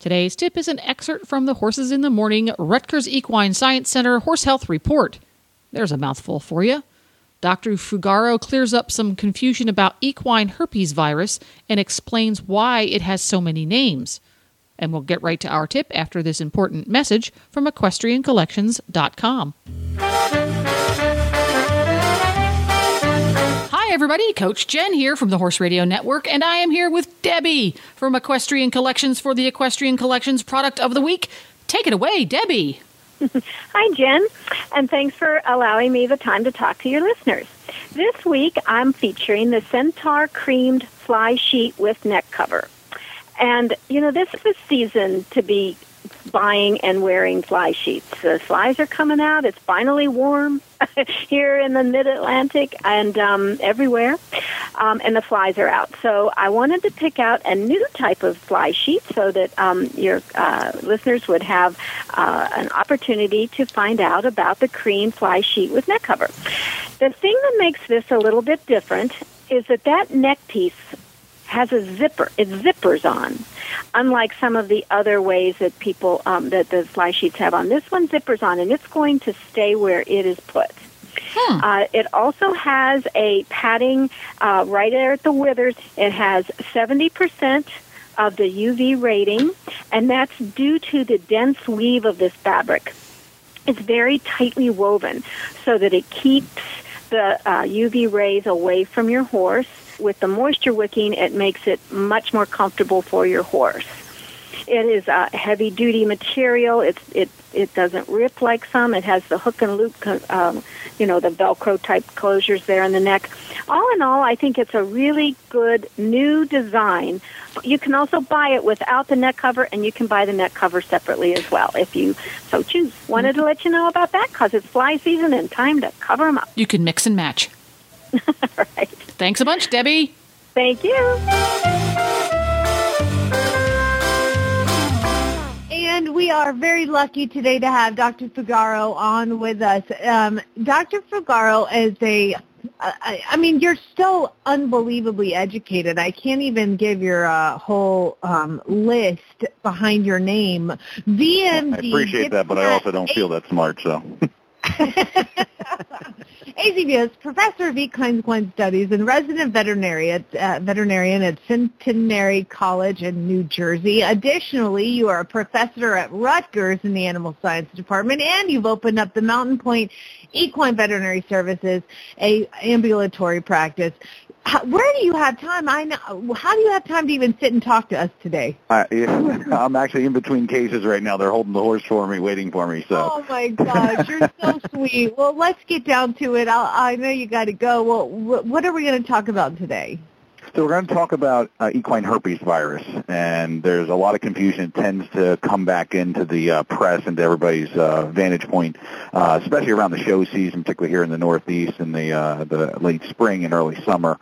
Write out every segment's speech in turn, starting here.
Today's tip is an excerpt from the Horses in the Morning Rutgers Equine Science Center Horse Health Report. There's a mouthful for you. Dr. Fugaro clears up some confusion about equine herpes virus and explains why it has so many names. And we'll get right to our tip after this important message from EquestrianCollections.com. Hi everybody, Coach Jen here from the Horse Radio Network, and I am here with Debbie from Equestrian Collections for the Equestrian Collections Product of the Week. Take it away, Debbie. Hi Jen, and thanks for allowing me the time to talk to your listeners. This week I'm featuring the Centaur Creamed Fly Sheet with Neck Cover. And, you know, this is the season to be buying and wearing fly sheets. The flies are coming out. It's finally warm here in the mid-Atlantic and everywhere, and the flies are out. So I wanted to pick out a new type of fly sheet so that your listeners would have an opportunity to find out about the cream fly sheet with neck cover. The thing that makes this a little bit different is that neck piece has a zipper. It zippers on, unlike some of the other ways that people that the fly sheets have on. This one zippers on, and it's going to stay where it is put. It also has a padding right there at the withers. It has 70% of the UV rating, and that's due to the dense weave of this fabric. It's very tightly woven so that it keeps the UV rays away from your horse. With the moisture wicking, it makes it much more comfortable for your horse. It is a heavy-duty material. It doesn't rip like some. It has the hook and loop, the Velcro-type closures there in the neck. All in all, I think it's a really good new design. You can also buy it without the neck cover, and you can buy the neck cover separately as well if you so choose. Wanted to let you know about that because it's fly season and time to cover them up. You can mix and match. All right. Thanks a bunch, Debbie. Thank you. And we are very lucky today to have Dr. Fugaro on with us. Dr. Fugaro is you're so unbelievably educated. I can't even give your whole list behind your name. VMD. I appreciate that, but I also don't feel that smart, so... AZV is Professor of Equine Equine Studies and resident veterinarian at Centenary College in New Jersey. Additionally, you are a professor at Rutgers in the Animal Science Department, and you've opened up the Mountain Point Equine Veterinary Services, an ambulatory practice. Where do you have time? How do you have time to even sit and talk to us today? I'm actually in between cases right now. They're holding the horse for me, waiting for me. So. Oh, my gosh. You're so sweet. Well, let's get down to it. I know you got to go. Well, what are we going to talk about today? So we're going to talk about equine herpes virus, and there's a lot of confusion. It tends to come back into the press, into everybody's vantage point, especially around the show season, particularly here in the Northeast in the late spring and early summer.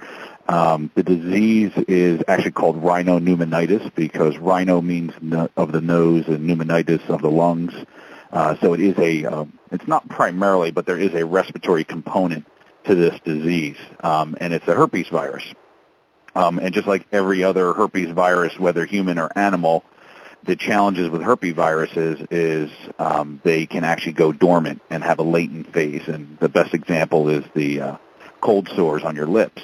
The disease is actually called rhinopneumonitis because rhino means of the nose and pneumonitis of the lungs. So it is it's not primarily, but there is a respiratory component to this disease, and it's a herpes virus. And just like every other herpes virus, whether human or animal, the challenges with herpes viruses is they can actually go dormant and have a latent phase. And the best example is the cold sores on your lips.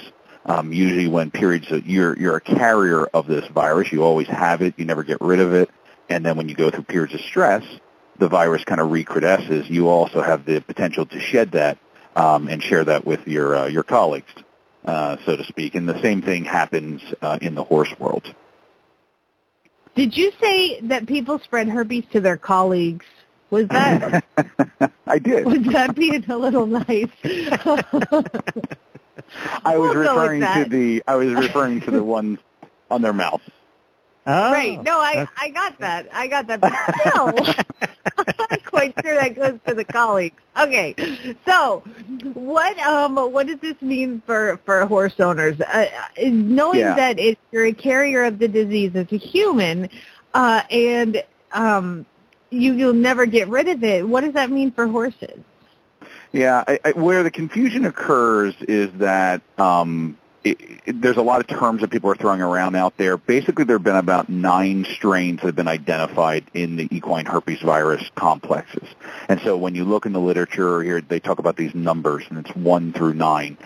Usually when periods of you're a carrier of this virus, you always have it, you never get rid of it. And then when you go through periods of stress, the virus kind of recrudesces. You also have the potential to shed that and share that with your colleagues. So to speak, and the same thing happens in the horse world. Did you say that people spread herpes to their colleagues? Was that? I did. Was that being a little nice? I was referring to the ones on their mouth. Oh, right. No, I got that. But still, I'm not quite sure that goes to the colleagues. Okay. So what does this mean for horse owners? Knowing that if you're a carrier of the disease as a human and you'll never get rid of it, what does that mean for horses? Yeah. Where the confusion occurs is that there's a lot of terms that people are throwing around out there. Basically, there have been about 9 strains that have been identified in the equine herpes virus complexes. And so when you look in the literature here, they talk about these numbers, and it's 1 through 9.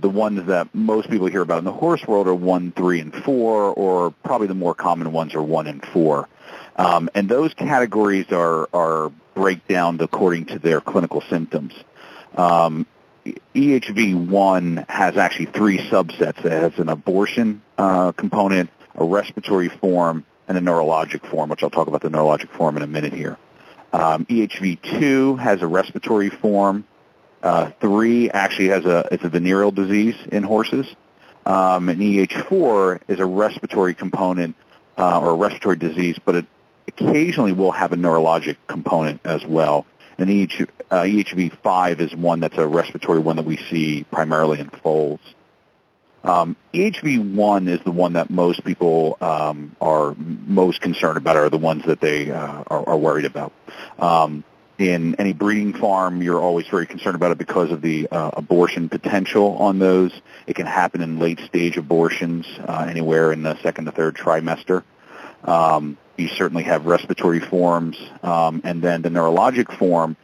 The ones that most people hear about in the horse world are 1, 3, and 4, or probably the more common ones are 1 and 4. And those categories are breakdown according to their clinical symptoms. EHV1 has actually 3 subsets. It has an abortion component, a respiratory form, and a neurologic form, which I'll talk about the neurologic form in a minute here. EHV2 has a respiratory form. 3 actually has it's a venereal disease in horses. And EH4 is a respiratory component or a respiratory disease, but it occasionally will have a neurologic component as well. And EHV5 is one that's a respiratory one that we see primarily in foals. EHV1 is the one that most people are most concerned about, or the ones that they are worried about. In any breeding farm, you're always very concerned about it because of the abortion potential on those. It can happen in late-stage abortions, anywhere in the second to third trimester. You certainly have respiratory forms, and then the neurologic form,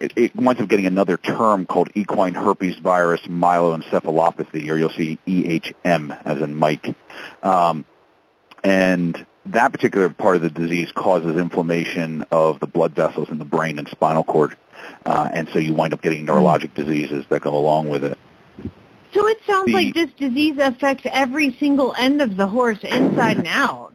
it winds up getting another term called equine herpes virus myeloencephalopathy, or you'll see EHM as in Mike. And that particular part of the disease causes inflammation of the blood vessels in the brain and spinal cord, and so you wind up getting neurologic diseases that go along with it. So it sounds like this disease affects every single end of the horse inside and out.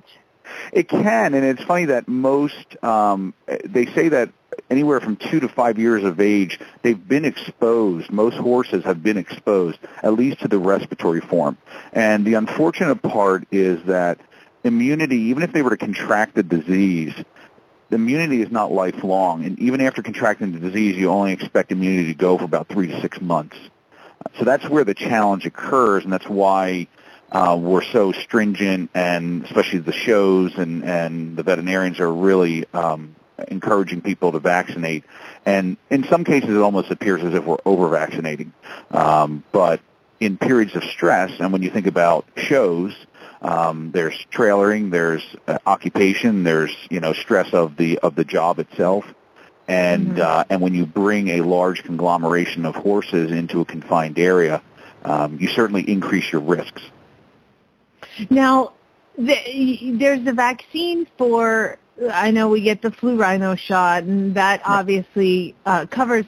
It can, and it's funny that most, they say that anywhere from 2 to 5 years of age, they've been exposed. Most horses have been exposed, at least to the respiratory form. And the unfortunate part is that immunity, even if they were to contract the disease, the immunity is not lifelong. And even after contracting the disease, you only expect immunity to go for about 3 to 6 months. So that's where the challenge occurs, and that's why we're so stringent, and especially the shows and the veterinarians are really encouraging people to vaccinate. And in some cases, it almost appears as if we're over-vaccinating. But in periods of stress, and when you think about shows, there's trailering, there's occupation, there's stress of the job itself. And and when you bring a large conglomeration of horses into a confined area, you certainly increase your risks. Now, there's the vaccine for, I know we get the flu rhino shot, and that obviously covers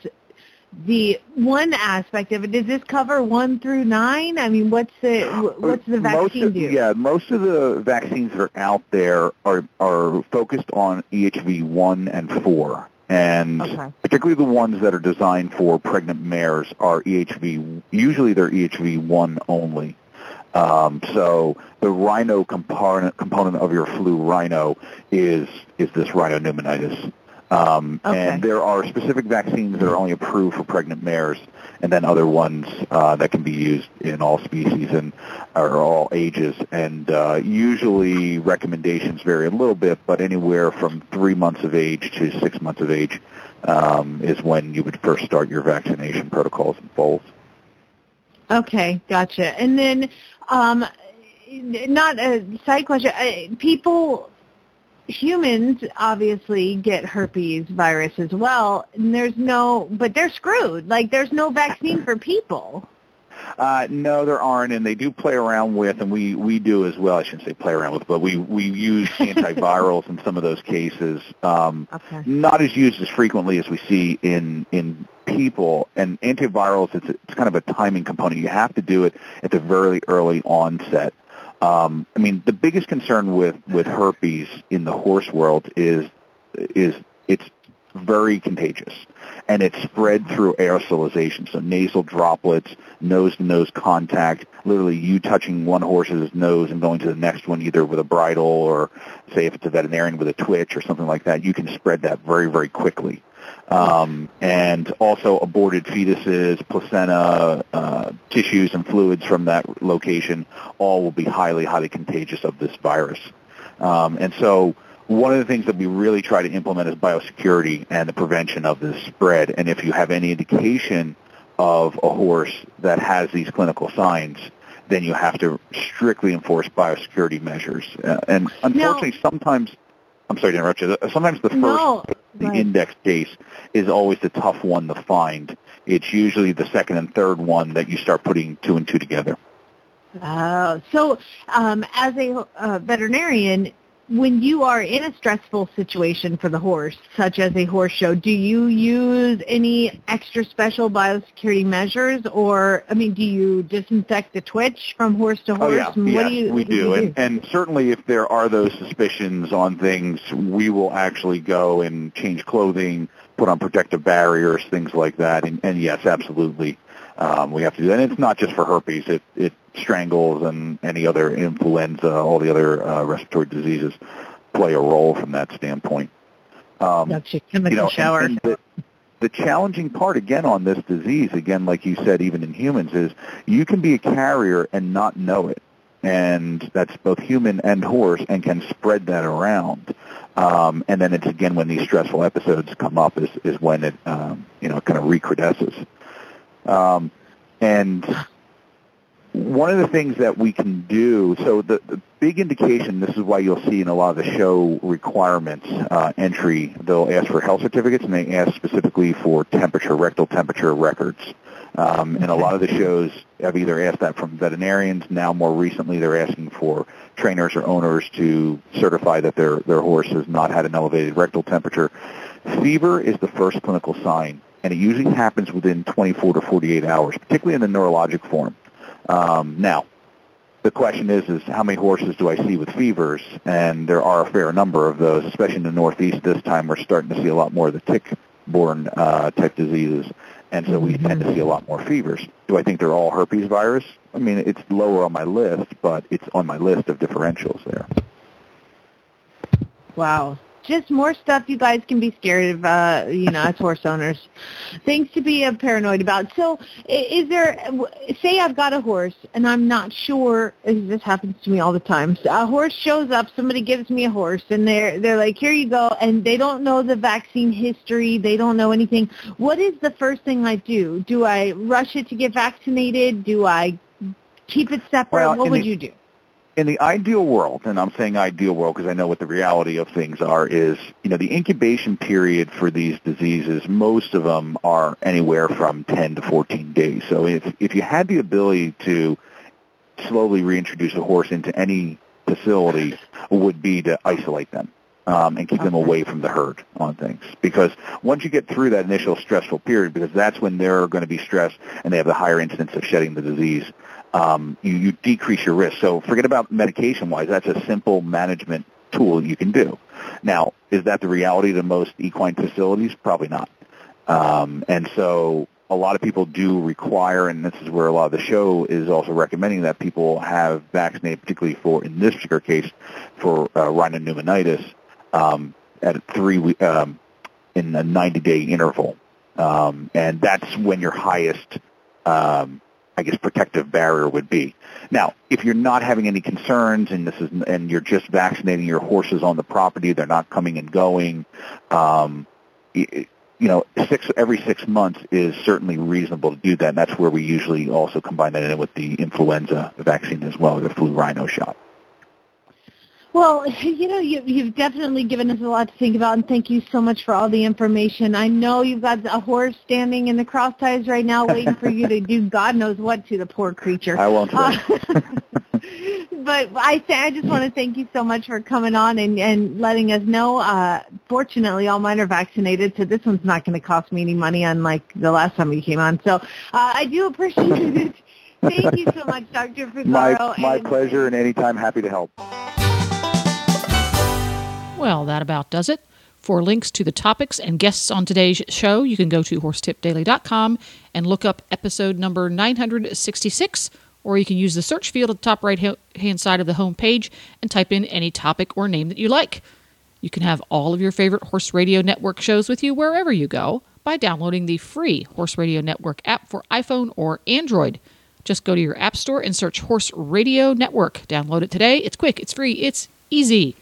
the one aspect of it. Does this cover 1 through 9? I mean, what's the vaccine do? Most of the vaccines that are out there are focused on EHV 1 and 4, and particularly the ones that are designed for pregnant mares are EHV. Usually, they're EHV 1 only. So the rhino component of your flu rhino is this rhinopneumonitis. And there are specific vaccines that are only approved for pregnant mares, and then other ones that can be used in all species and or all ages. And usually recommendations vary a little bit, but anywhere from 3 months of age to 6 months of age is when you would first start your vaccination protocols in foals. Okay, gotcha. And then, not a side question, humans obviously get herpes virus as well, and but they're screwed. Like, there's no vaccine for people. No, there aren't, and they do play around with, and we do as well. I shouldn't say play around with, but we use antivirals in some of those cases. Not as used as frequently as we see in people. And antivirals, it's kind of a timing component. You have to do it at the very early onset. I mean, the biggest concern with herpes in the horse world is it's very contagious, and it's spread through aerosolization, so nasal droplets, nose-to-nose contact, literally you touching one horse's nose and going to the next one either with a bridle or, say, if it's a veterinarian with a twitch or something like that, you can spread that very, very quickly. And also aborted fetuses, placenta, tissues and fluids from that location all will be highly, highly contagious of this virus. And so one of the things that we really try to implement is biosecurity and the prevention of this spread. And if you have any indication of a horse that has these clinical signs, then you have to strictly enforce biosecurity measures. And unfortunately, sometimes... I'm sorry to interrupt you. Sometimes the first index case is always the tough one to find. It's usually the second and third one that you start putting two and two together. Oh, so as a veterinarian, when you are in a stressful situation for the horse, such as a horse show, do you use any extra special biosecurity measures? Or, I mean, do you disinfect the twitch from horse to horse? Oh, yeah. We do. And certainly if there are those suspicions on things, we will actually go and change clothing, put on protective barriers, things like that. And yes, absolutely. We have to do that. And it's not just for herpes. It strangles and any other influenza, all the other respiratory diseases play a role from that standpoint. That's your chemical shower. And the challenging part, again, on this disease, again, like you said, even in humans, is you can be a carrier and not know it. And that's both human and horse and can spread that around. And then it's, again, when these stressful episodes come up is when it, kind of recrudesces. And one of the things that we can do, so the big indication, this is why you'll see in a lot of the show requirements entry, they'll ask for health certificates, and they ask specifically for rectal temperature records. And a lot of the shows have either asked that from veterinarians. Now, more recently, they're asking for trainers or owners to certify that their horse has not had an elevated rectal temperature. Fever is the first clinical sign, and it usually happens within 24 to 48 hours, particularly in the neurologic form. Now, the question is how many horses do I see with fevers? And there are a fair number of those, especially in the Northeast this time. We're starting to see a lot more of the tick-borne type diseases, and so we tend to see a lot more fevers. Do I think they're all herpes virus? I mean, it's lower on my list, but it's on my list of differentials there. Wow. Just more stuff you guys can be scared of, as horse owners. Things to be paranoid about. So is there, say I've got a horse and I'm not sure, this happens to me all the time, so a horse shows up, somebody gives me a horse, and they're like, here you go, and they don't know the vaccine history, they don't know anything. What is the first thing I do? Do I rush it to get vaccinated? Do I keep it separate? Well, what would you do? In the ideal world, and I'm saying ideal world because I know what the reality of things are, is, the incubation period for these diseases, most of them are anywhere from 10 to 14 days. So if you had the ability to slowly reintroduce a horse into any facility, would be to isolate them and keep them away from the herd on things. Because once you get through that initial stressful period, because that's when they're going to be stressed and they have the higher incidence of shedding the disease, you decrease your risk. So forget about medication-wise. That's a simple management tool you can do. Now, is that the reality to most equine facilities? Probably not. And so a lot of people do require, and this is where a lot of the show is also recommending that people have vaccinated, particularly for, in this particular case, for rhinopneumonitis at 3 weeks in a 90-day interval. And that's when your highest protective barrier would be. Now, if you're not having any concerns and you're just vaccinating your horses on the property, they're not coming and going, every 6 months is certainly reasonable to do that. And that's where we usually also combine that in with the influenza vaccine as well, the flu rhino shot. Well, you've definitely given us a lot to think about, and thank you so much for all the information. I know you've got a horse standing in the cross ties right now waiting for you to do God knows what to the poor creature. I won't. But I just want to thank you so much for coming on and letting us know. Fortunately, all mine are vaccinated, so this one's not going to cost me any money, unlike the last time you came on. So I do appreciate it. Thank you so much, Dr. Fugaro. My pleasure, and anytime happy to help. Well, that about does it For links to the topics and guests on today's show, you can go to horsetipdaily.com and look up episode number 966, or you can use the search field at the top right-hand side of the home page and type in any topic or name that you like. You can have all of your favorite Horse Radio Network shows with you wherever you go by downloading the free Horse Radio Network app for iPhone or Android. Just go to your app store and search Horse Radio Network. Download it today. It's quick, it's free, it's easy.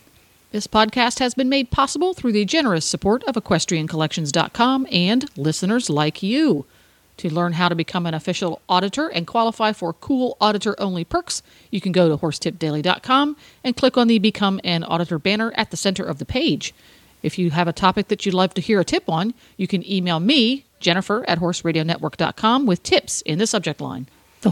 This podcast has been made possible through the generous support of EquestrianCollections.com and listeners like you. To learn how to become an official auditor and qualify for cool auditor-only perks, you can go to horsetipdaily.com and click on the Become an Auditor banner at the center of the page. If you have a topic that you'd like to hear a tip on, you can email me, Jennifer, at horseradionetwork.com with tips in the subject line. The